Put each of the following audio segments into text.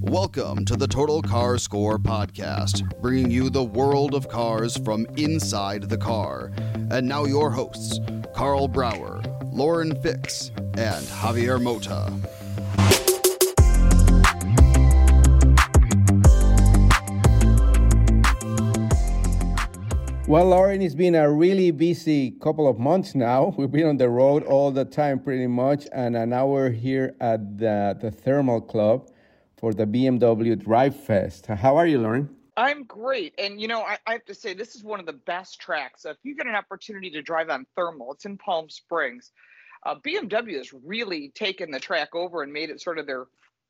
Welcome to the Total Car Score podcast, bringing you the world of cars from inside the car. And now your hosts, Carl Brauer, Lauren Fix, and Javier Mota. Well, Lauren, it's been a really busy couple of months now. We've been on the road all the time pretty much, and now we're here at the Thermal Club for the BMW Drive Fest. How are you, Lauren? I'm great. And, you know, I have to say, this is one of the best tracks. If you get an opportunity to drive on Thermal, it's in Palm Springs. BMW has really taken the track over and made it sort of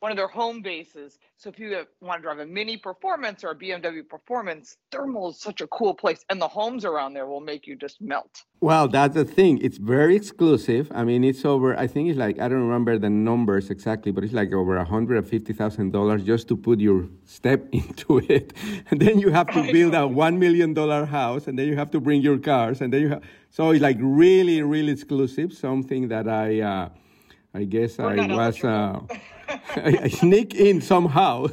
one of their home bases. So if you want to drive a Mini Performance or a BMW Performance, Thermal is such a cool place. And the homes around there will make you just melt. Well, that's the thing. It's very exclusive. I mean, it's over, I think it's like, I don't remember the numbers exactly, but it's like over $150,000 just to put your step into it. And then you have to build a $1 million house, and then you have to bring your cars. And then so it's like really, really exclusive. Something that I guess I was I sneak in somehow.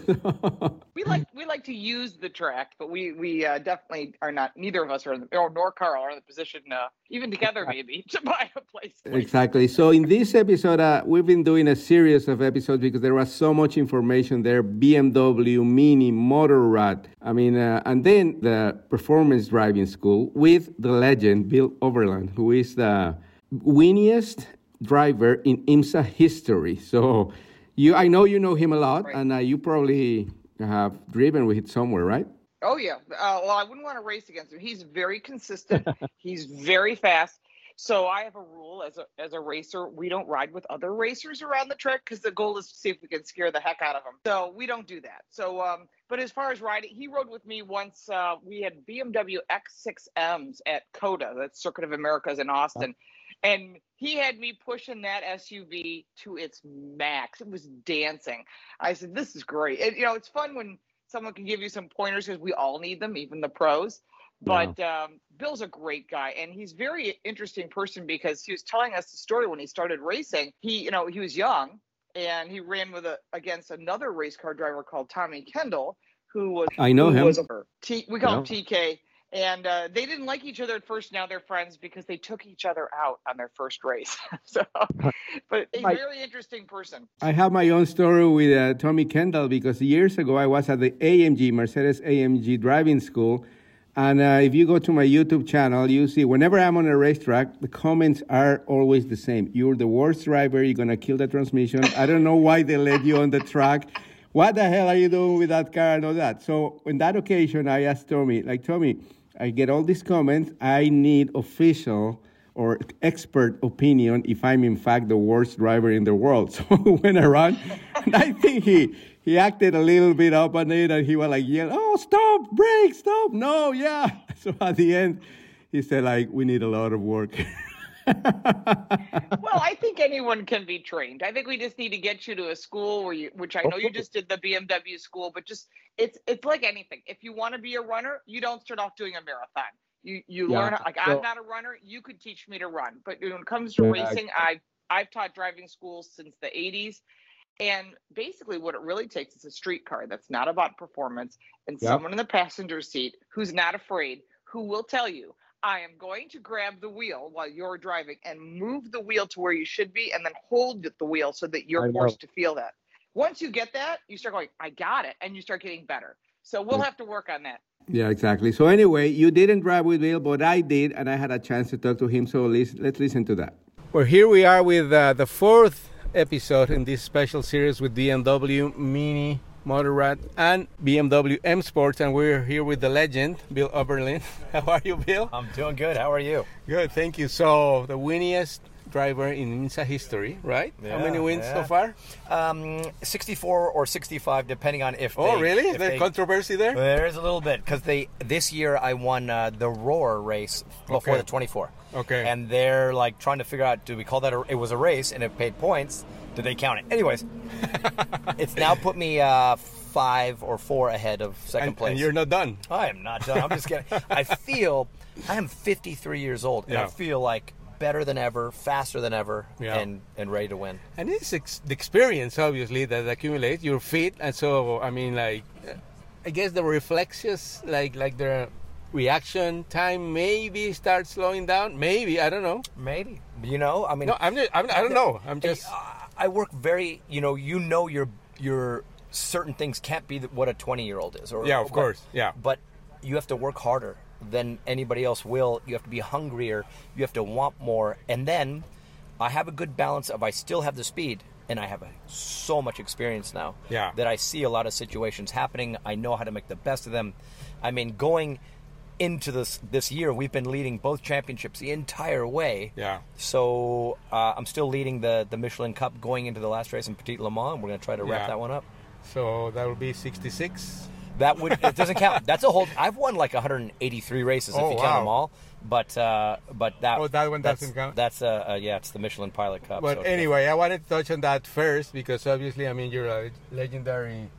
we like to use the track, but we definitely are not. Neither of us are, nor Carl, are in the position, even together maybe, to buy a place. Exactly. So in this episode, we've been doing a series of episodes because there was so much information there: BMW, Mini, Motorrad. I mean, and then the performance driving school with the legend Bill Auberlen, who is the winningest driver in IMSA history. So I know you know him a lot, right? And you probably have driven with him somewhere, right? Oh, yeah. Well, I wouldn't want to race against him. He's very consistent. He's very fast. So I have a rule as a racer: we don't ride with other racers around the track because the goal is to see if we can scare the heck out of them. So we don't do that. So, but as far as riding, he rode with me once. We had BMW X6Ms at COTA, that's Circuit of Americas in Austin. And he had me pushing that SUV to its max. It was dancing. I said, this is great. And, you know, it's fun when someone can give you some pointers because we all need them, even the pros. But wow. Bill's a great guy, and he's a very interesting person because he was telling us the story when he started racing. He was young, and he ran against another race car driver called Tommy Kendall, who we call him TK. And they didn't like each other at first. Now they're friends because they took each other out on their first race. But a really interesting person. I have my own story with Tommy Kendall because years ago I was at the AMG, Mercedes AMG driving school. And if you go to my YouTube channel, you see whenever I'm on a racetrack, the comments are always the same. You're the worst driver. You're going to kill the transmission. I don't know why they let you on the track. What the hell are you doing with that car and all that? So on that occasion, I asked Tommy, I get all these comments. I need official or expert opinion if I'm, in fact, the worst driver in the world. So we went around, and I think he acted a little bit up on it, and he was like, yelling, oh, stop, brake, stop, no, yeah. So at the end, he said, we need a lot of work. Well, I think anyone can be trained. I think we just need to get you to a school which I know you just did the BMW school, but just it's like anything. If you want to be a runner, you don't start off doing a marathon. You learn. I'm not a runner. You could teach me to run, but when it comes to racing, I've taught driving schools since the 80s. And basically what it really takes is a street car that's not about performance and someone in the passenger seat who's not afraid, who will tell you, I am going to grab the wheel while you're driving and move the wheel to where you should be and then hold the wheel so that you're forced to feel that. Once you get that, you start going, I got it, and you start getting better. So we'll have to work on that. Yeah, exactly. So anyway, you didn't drive with Bill, but I did, and I had a chance to talk to him, so let's listen to that. Well, here we are with the fourth episode in this special series with BMW Mini Motorrad and BMW M Sports, and we're here with the legend, Bill Auberlen. How are you, Bill? I'm doing good. How are you? Good, thank you. So, the winniest driver in IMSA history, right? Yeah, how many wins so far? 64 or 65, depending on if. Oh, really? Is there controversy there? There is a little bit, because this year I won the Roar race before the 24. Okay. And they're like trying to figure out, do we call that it was a race and it paid points? Did they count it? Anyways, it's now put me 5 or 4 ahead of second place. And you're not done. I am not done. I'm just kidding. I am 53 years old, and I feel like better than ever, faster than ever, and ready to win. And it's the experience, obviously, that accumulates. You're fit, and so, I mean, like, I guess the reflexes, like the reaction time maybe starts slowing down. Maybe, I don't know. Maybe. You know, I mean... No, I don't know. I'm just... I work very, your certain things can't be what a 20-year-old is. Or, course, yeah. But you have to work harder than anybody else will. You have to be hungrier. You have to want more. And then I have a good balance of I still have the speed, and I have so much experience now that I see a lot of situations happening. I know how to make the best of them. I mean, going into this year, we've been leading both championships the entire way. Yeah. So I'm still leading the Michelin Cup going into the last race in Petit Le Mans. We're going to try to wrap that one up. So that will be 66. That would it doesn't count. That's a whole. I've won like 183 races if you count them all. But that that one doesn't count. That's it's the Michelin Pilot Cup. But so anyway, I wanted to touch on that first because obviously, I mean, you're a legendary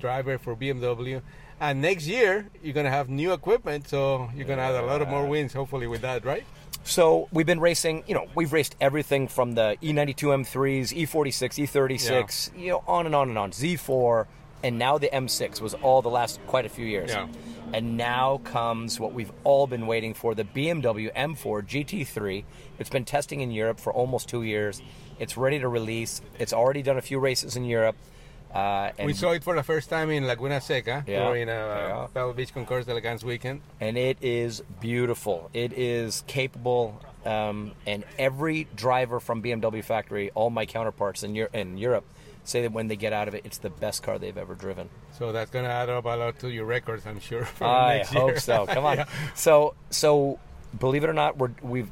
driver for BMW. And next year, you're going to have new equipment, so you're going to have a lot of more wins, hopefully, with that, right? So we've been racing, we've raced everything from the E92 M3s, E46, E36, on and on and on, Z4, and now the M6 was all the last quite a few years. Yeah. And now comes what we've all been waiting for, the BMW M4 GT3. It's been testing in Europe for almost 2 years. It's ready to release. It's already done a few races in Europe. We saw it for the first time in Laguna Seca during Pebble Beach Concours de Elegance weekend. And it is beautiful. It is capable, and every driver from BMW factory, all my counterparts in Europe, say that when they get out of it, it's the best car they've ever driven. So that's going to add up a lot to your records, I'm sure. I hope so. Come on. So believe it or not,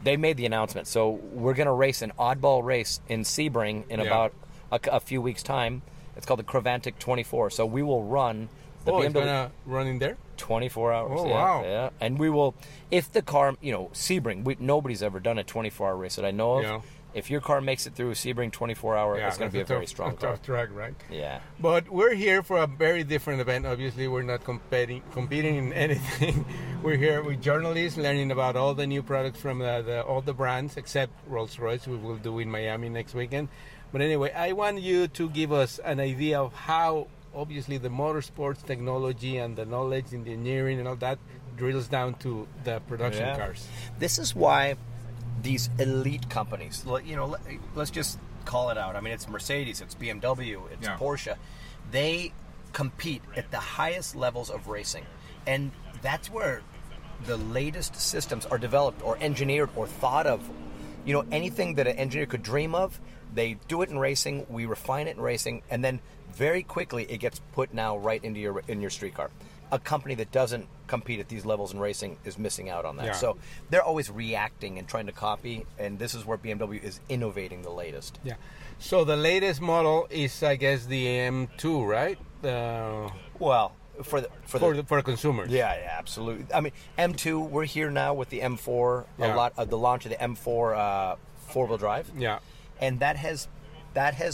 they made the announcement. So we're going to race an oddball race in Sebring in about a few weeks' time. It's called the Crevantic 24. So we will run the BMW. It's going to run in there? 24 hours. Oh, wow. Yeah. And we will, if the car, Sebring, nobody's ever done a 24-hour race that I know of. Yeah. If your car makes it through a Sebring 24-hour, it's going to be a very strong car. Tough track, right? Yeah. But we're here for a very different event. Obviously, we're not competing in anything. We're here with journalists learning about all the new products from all the brands, except Rolls-Royce, we will do in Miami next weekend. But anyway, I want you to give us an idea of how, obviously, the motorsports technology and the knowledge in the engineering and all that drills down to the production cars. This is why these elite companies, let's just call it out. I mean, it's Mercedes, it's BMW, it's Porsche. They compete at the highest levels of racing. And that's where the latest systems are developed or engineered or thought of. Anything that an engineer could dream of, they do it in racing, we refine it in racing, and then very quickly it gets put now right into your street car. A company that doesn't compete at these levels in racing is missing out on that. Yeah. So they're always reacting and trying to copy, and this is where BMW is innovating the latest. Yeah. So the latest model is, I guess, the M2, right? For consumers. Yeah, absolutely. I mean, M2, we're here now with the M4, a lot of the launch of the M4 four-wheel drive. Yeah. And that has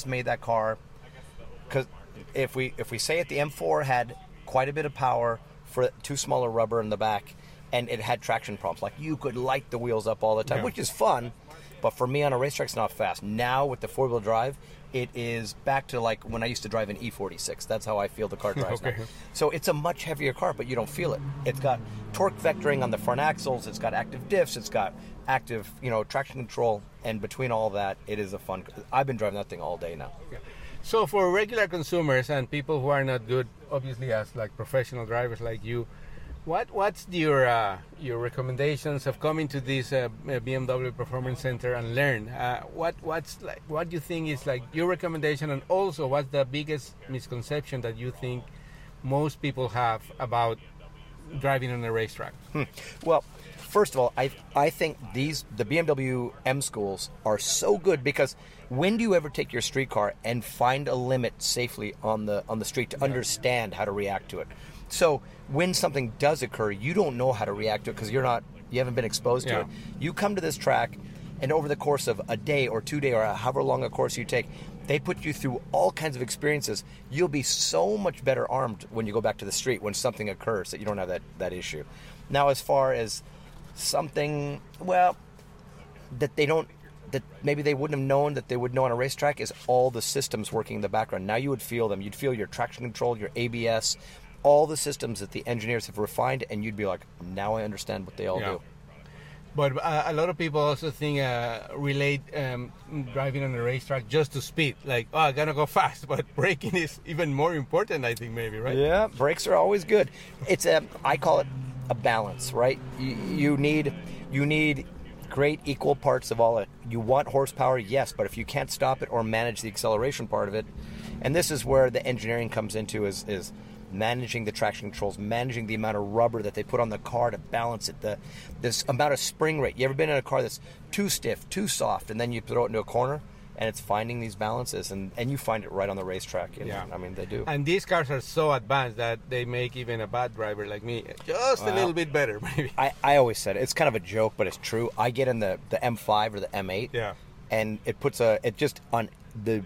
made that car, because if we say it, the M4 had quite a bit of power for too small a rubber in the back, and it had traction problems. Like, you could light the wheels up all the time, which is fun, but for me on a racetrack, it's not fast. Now with the four-wheel drive, it is back to like when I used to drive an E46. That's how I feel the car drives now. So it's a much heavier car, but you don't feel it. It's got torque vectoring on the front axles. It's got active diffs. It's got active, traction control. And between all that, it is a fun. I've been driving that thing all day now. Okay. So for regular consumers and people who are not good, obviously as like professional drivers like you, What's your recommendations of coming to this BMW Performance Center and learn? What do you think is like your recommendation, and also what's the biggest misconception that you think most people have about driving on a racetrack? Well, first of all, I think the BMW M schools are so good, because when do you ever take your street car and find a limit safely on the street to understand how to react to it? So when something does occur, you don't know how to react to it because you haven't been exposed to it. You come to this track, and over the course of a day or 2 day or however long a course you take, they put you through all kinds of experiences. You'll be so much better armed when you go back to the street when something occurs that you don't have that issue. Now, as far as something, well, that maybe they wouldn't have known that they would know on a racetrack is all the systems working in the background. Now you would feel them. You'd feel your traction control, your ABS, all the systems that the engineers have refined, and you'd be like, now I understand what they all do. But a lot of people also think relate driving on a racetrack just to speed. Like, oh, I gotta go fast. But braking is even more important, I think, maybe, right? Yeah, brakes are always good. It's I call it a balance, right? You need great equal parts of all it. You want horsepower, yes, but if you can't stop it or manage the acceleration part of it, and this is where the engineering comes into is managing the traction controls, managing the amount of rubber that they put on the car to balance it, this amount of spring rate. You ever been in a car that's too stiff, too soft, and then you throw it into a corner? And it's finding these balances, and you find it right on the racetrack. I mean, they do. And these cars are so advanced that they make even a bad driver like me just a little bit better, maybe. I always said it. It's kind of a joke, but it's true. I get in the M5 or the M8, and it puts on the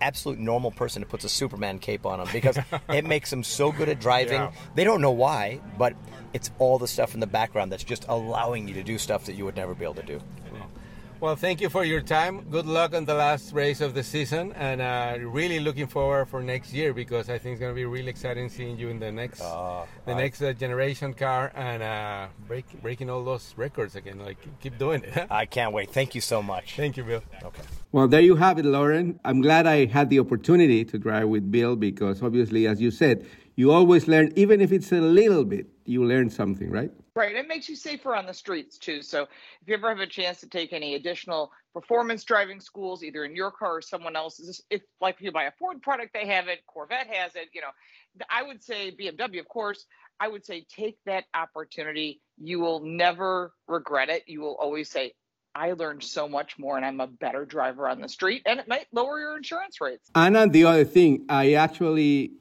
absolute normal person, it puts a Superman cape on them because it makes them so good at driving. They don't know why, but it's all the stuff in the background that's just allowing you to do stuff that you would never be able to do. Well, thank you for your time. Good luck on the last race of the season, and really looking forward for next year, because I think it's going to be really exciting seeing you in the next generation car and breaking all those records again. Like, keep doing it. I can't wait. Thank you so much. Thank you, Bill. Okay. Well, there you have it, Lauren. I'm glad I had the opportunity to drive with Bill, because obviously, as you said, you always learn, even if it's a little bit, you learn something, right? Right. It makes you safer on the streets, too. So if you ever have a chance to take any additional performance driving schools, either in your car or someone else's, if like you buy a Ford product, they have it. Corvette has it. You know, I would say BMW, of course, I would say take that opportunity. You will never regret it. You will always say, I learned so much more, and I'm a better driver on the street. And it might lower your insurance rates. And on the other thing, I actually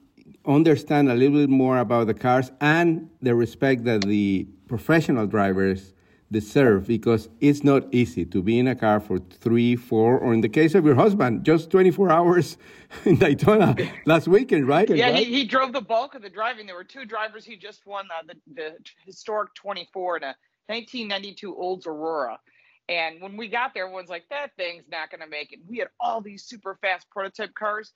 understand a little bit more about the cars and the respect that the professional drivers deserve, because it's not easy to be in a car for 3, 4, or in the case of your husband, just 24 hours in Daytona last weekend, right? Yeah, right? He drove the bulk of the driving. There were two drivers. He just won the historic 24 in a 1992 Olds Aurora. And when we got there, everyone's like, that thing's not going to make it. We had all these super fast prototype cars,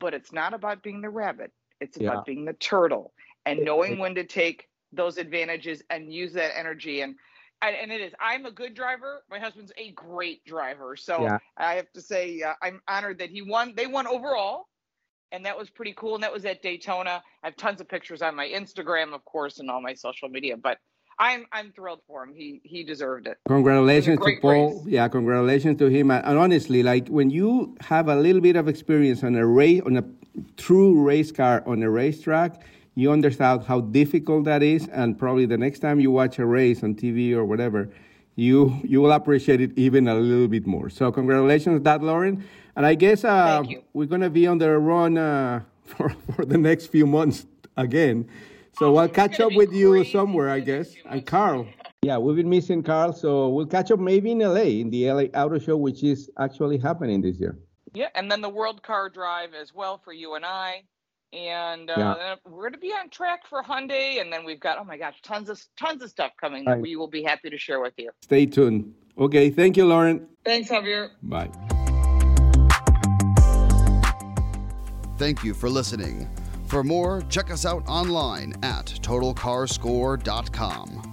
but it's not about being the rabbit. It's about being the turtle and knowing when to take those advantages and use that energy. And it is, I'm a good driver. My husband's a great driver. So I have to say, I'm honored that he won. They won overall. And that was pretty cool. And that was at Daytona. I have tons of pictures on my Instagram, of course, and all my social media, but I'm thrilled for him. He deserved it. Congratulations to Paul. Race. Yeah, congratulations to him. And honestly, like when you have a little bit of experience on a race, on a true race car on a racetrack, you understand how difficult that is. And probably the next time you watch a race on TV or whatever, you will appreciate it even a little bit more. So congratulations on that, Lauren. And I guess we're going to be on the run for the next few months again. So I'll catch up with you somewhere, I guess. And Carl. Yeah, we've been missing Carl. So we'll catch up maybe in LA, in the LA Auto Show, which is actually happening this year. Yeah, and then the World Car Drive as well for you and I. And we're going to be on track for Hyundai. And then we've got, oh my gosh, tons of stuff coming that we will be happy to share with you. Stay tuned. Okay, thank you, Lauren. Thanks, Javier. Bye. Thank you for listening. For more, check us out online at TotalCarScore.com.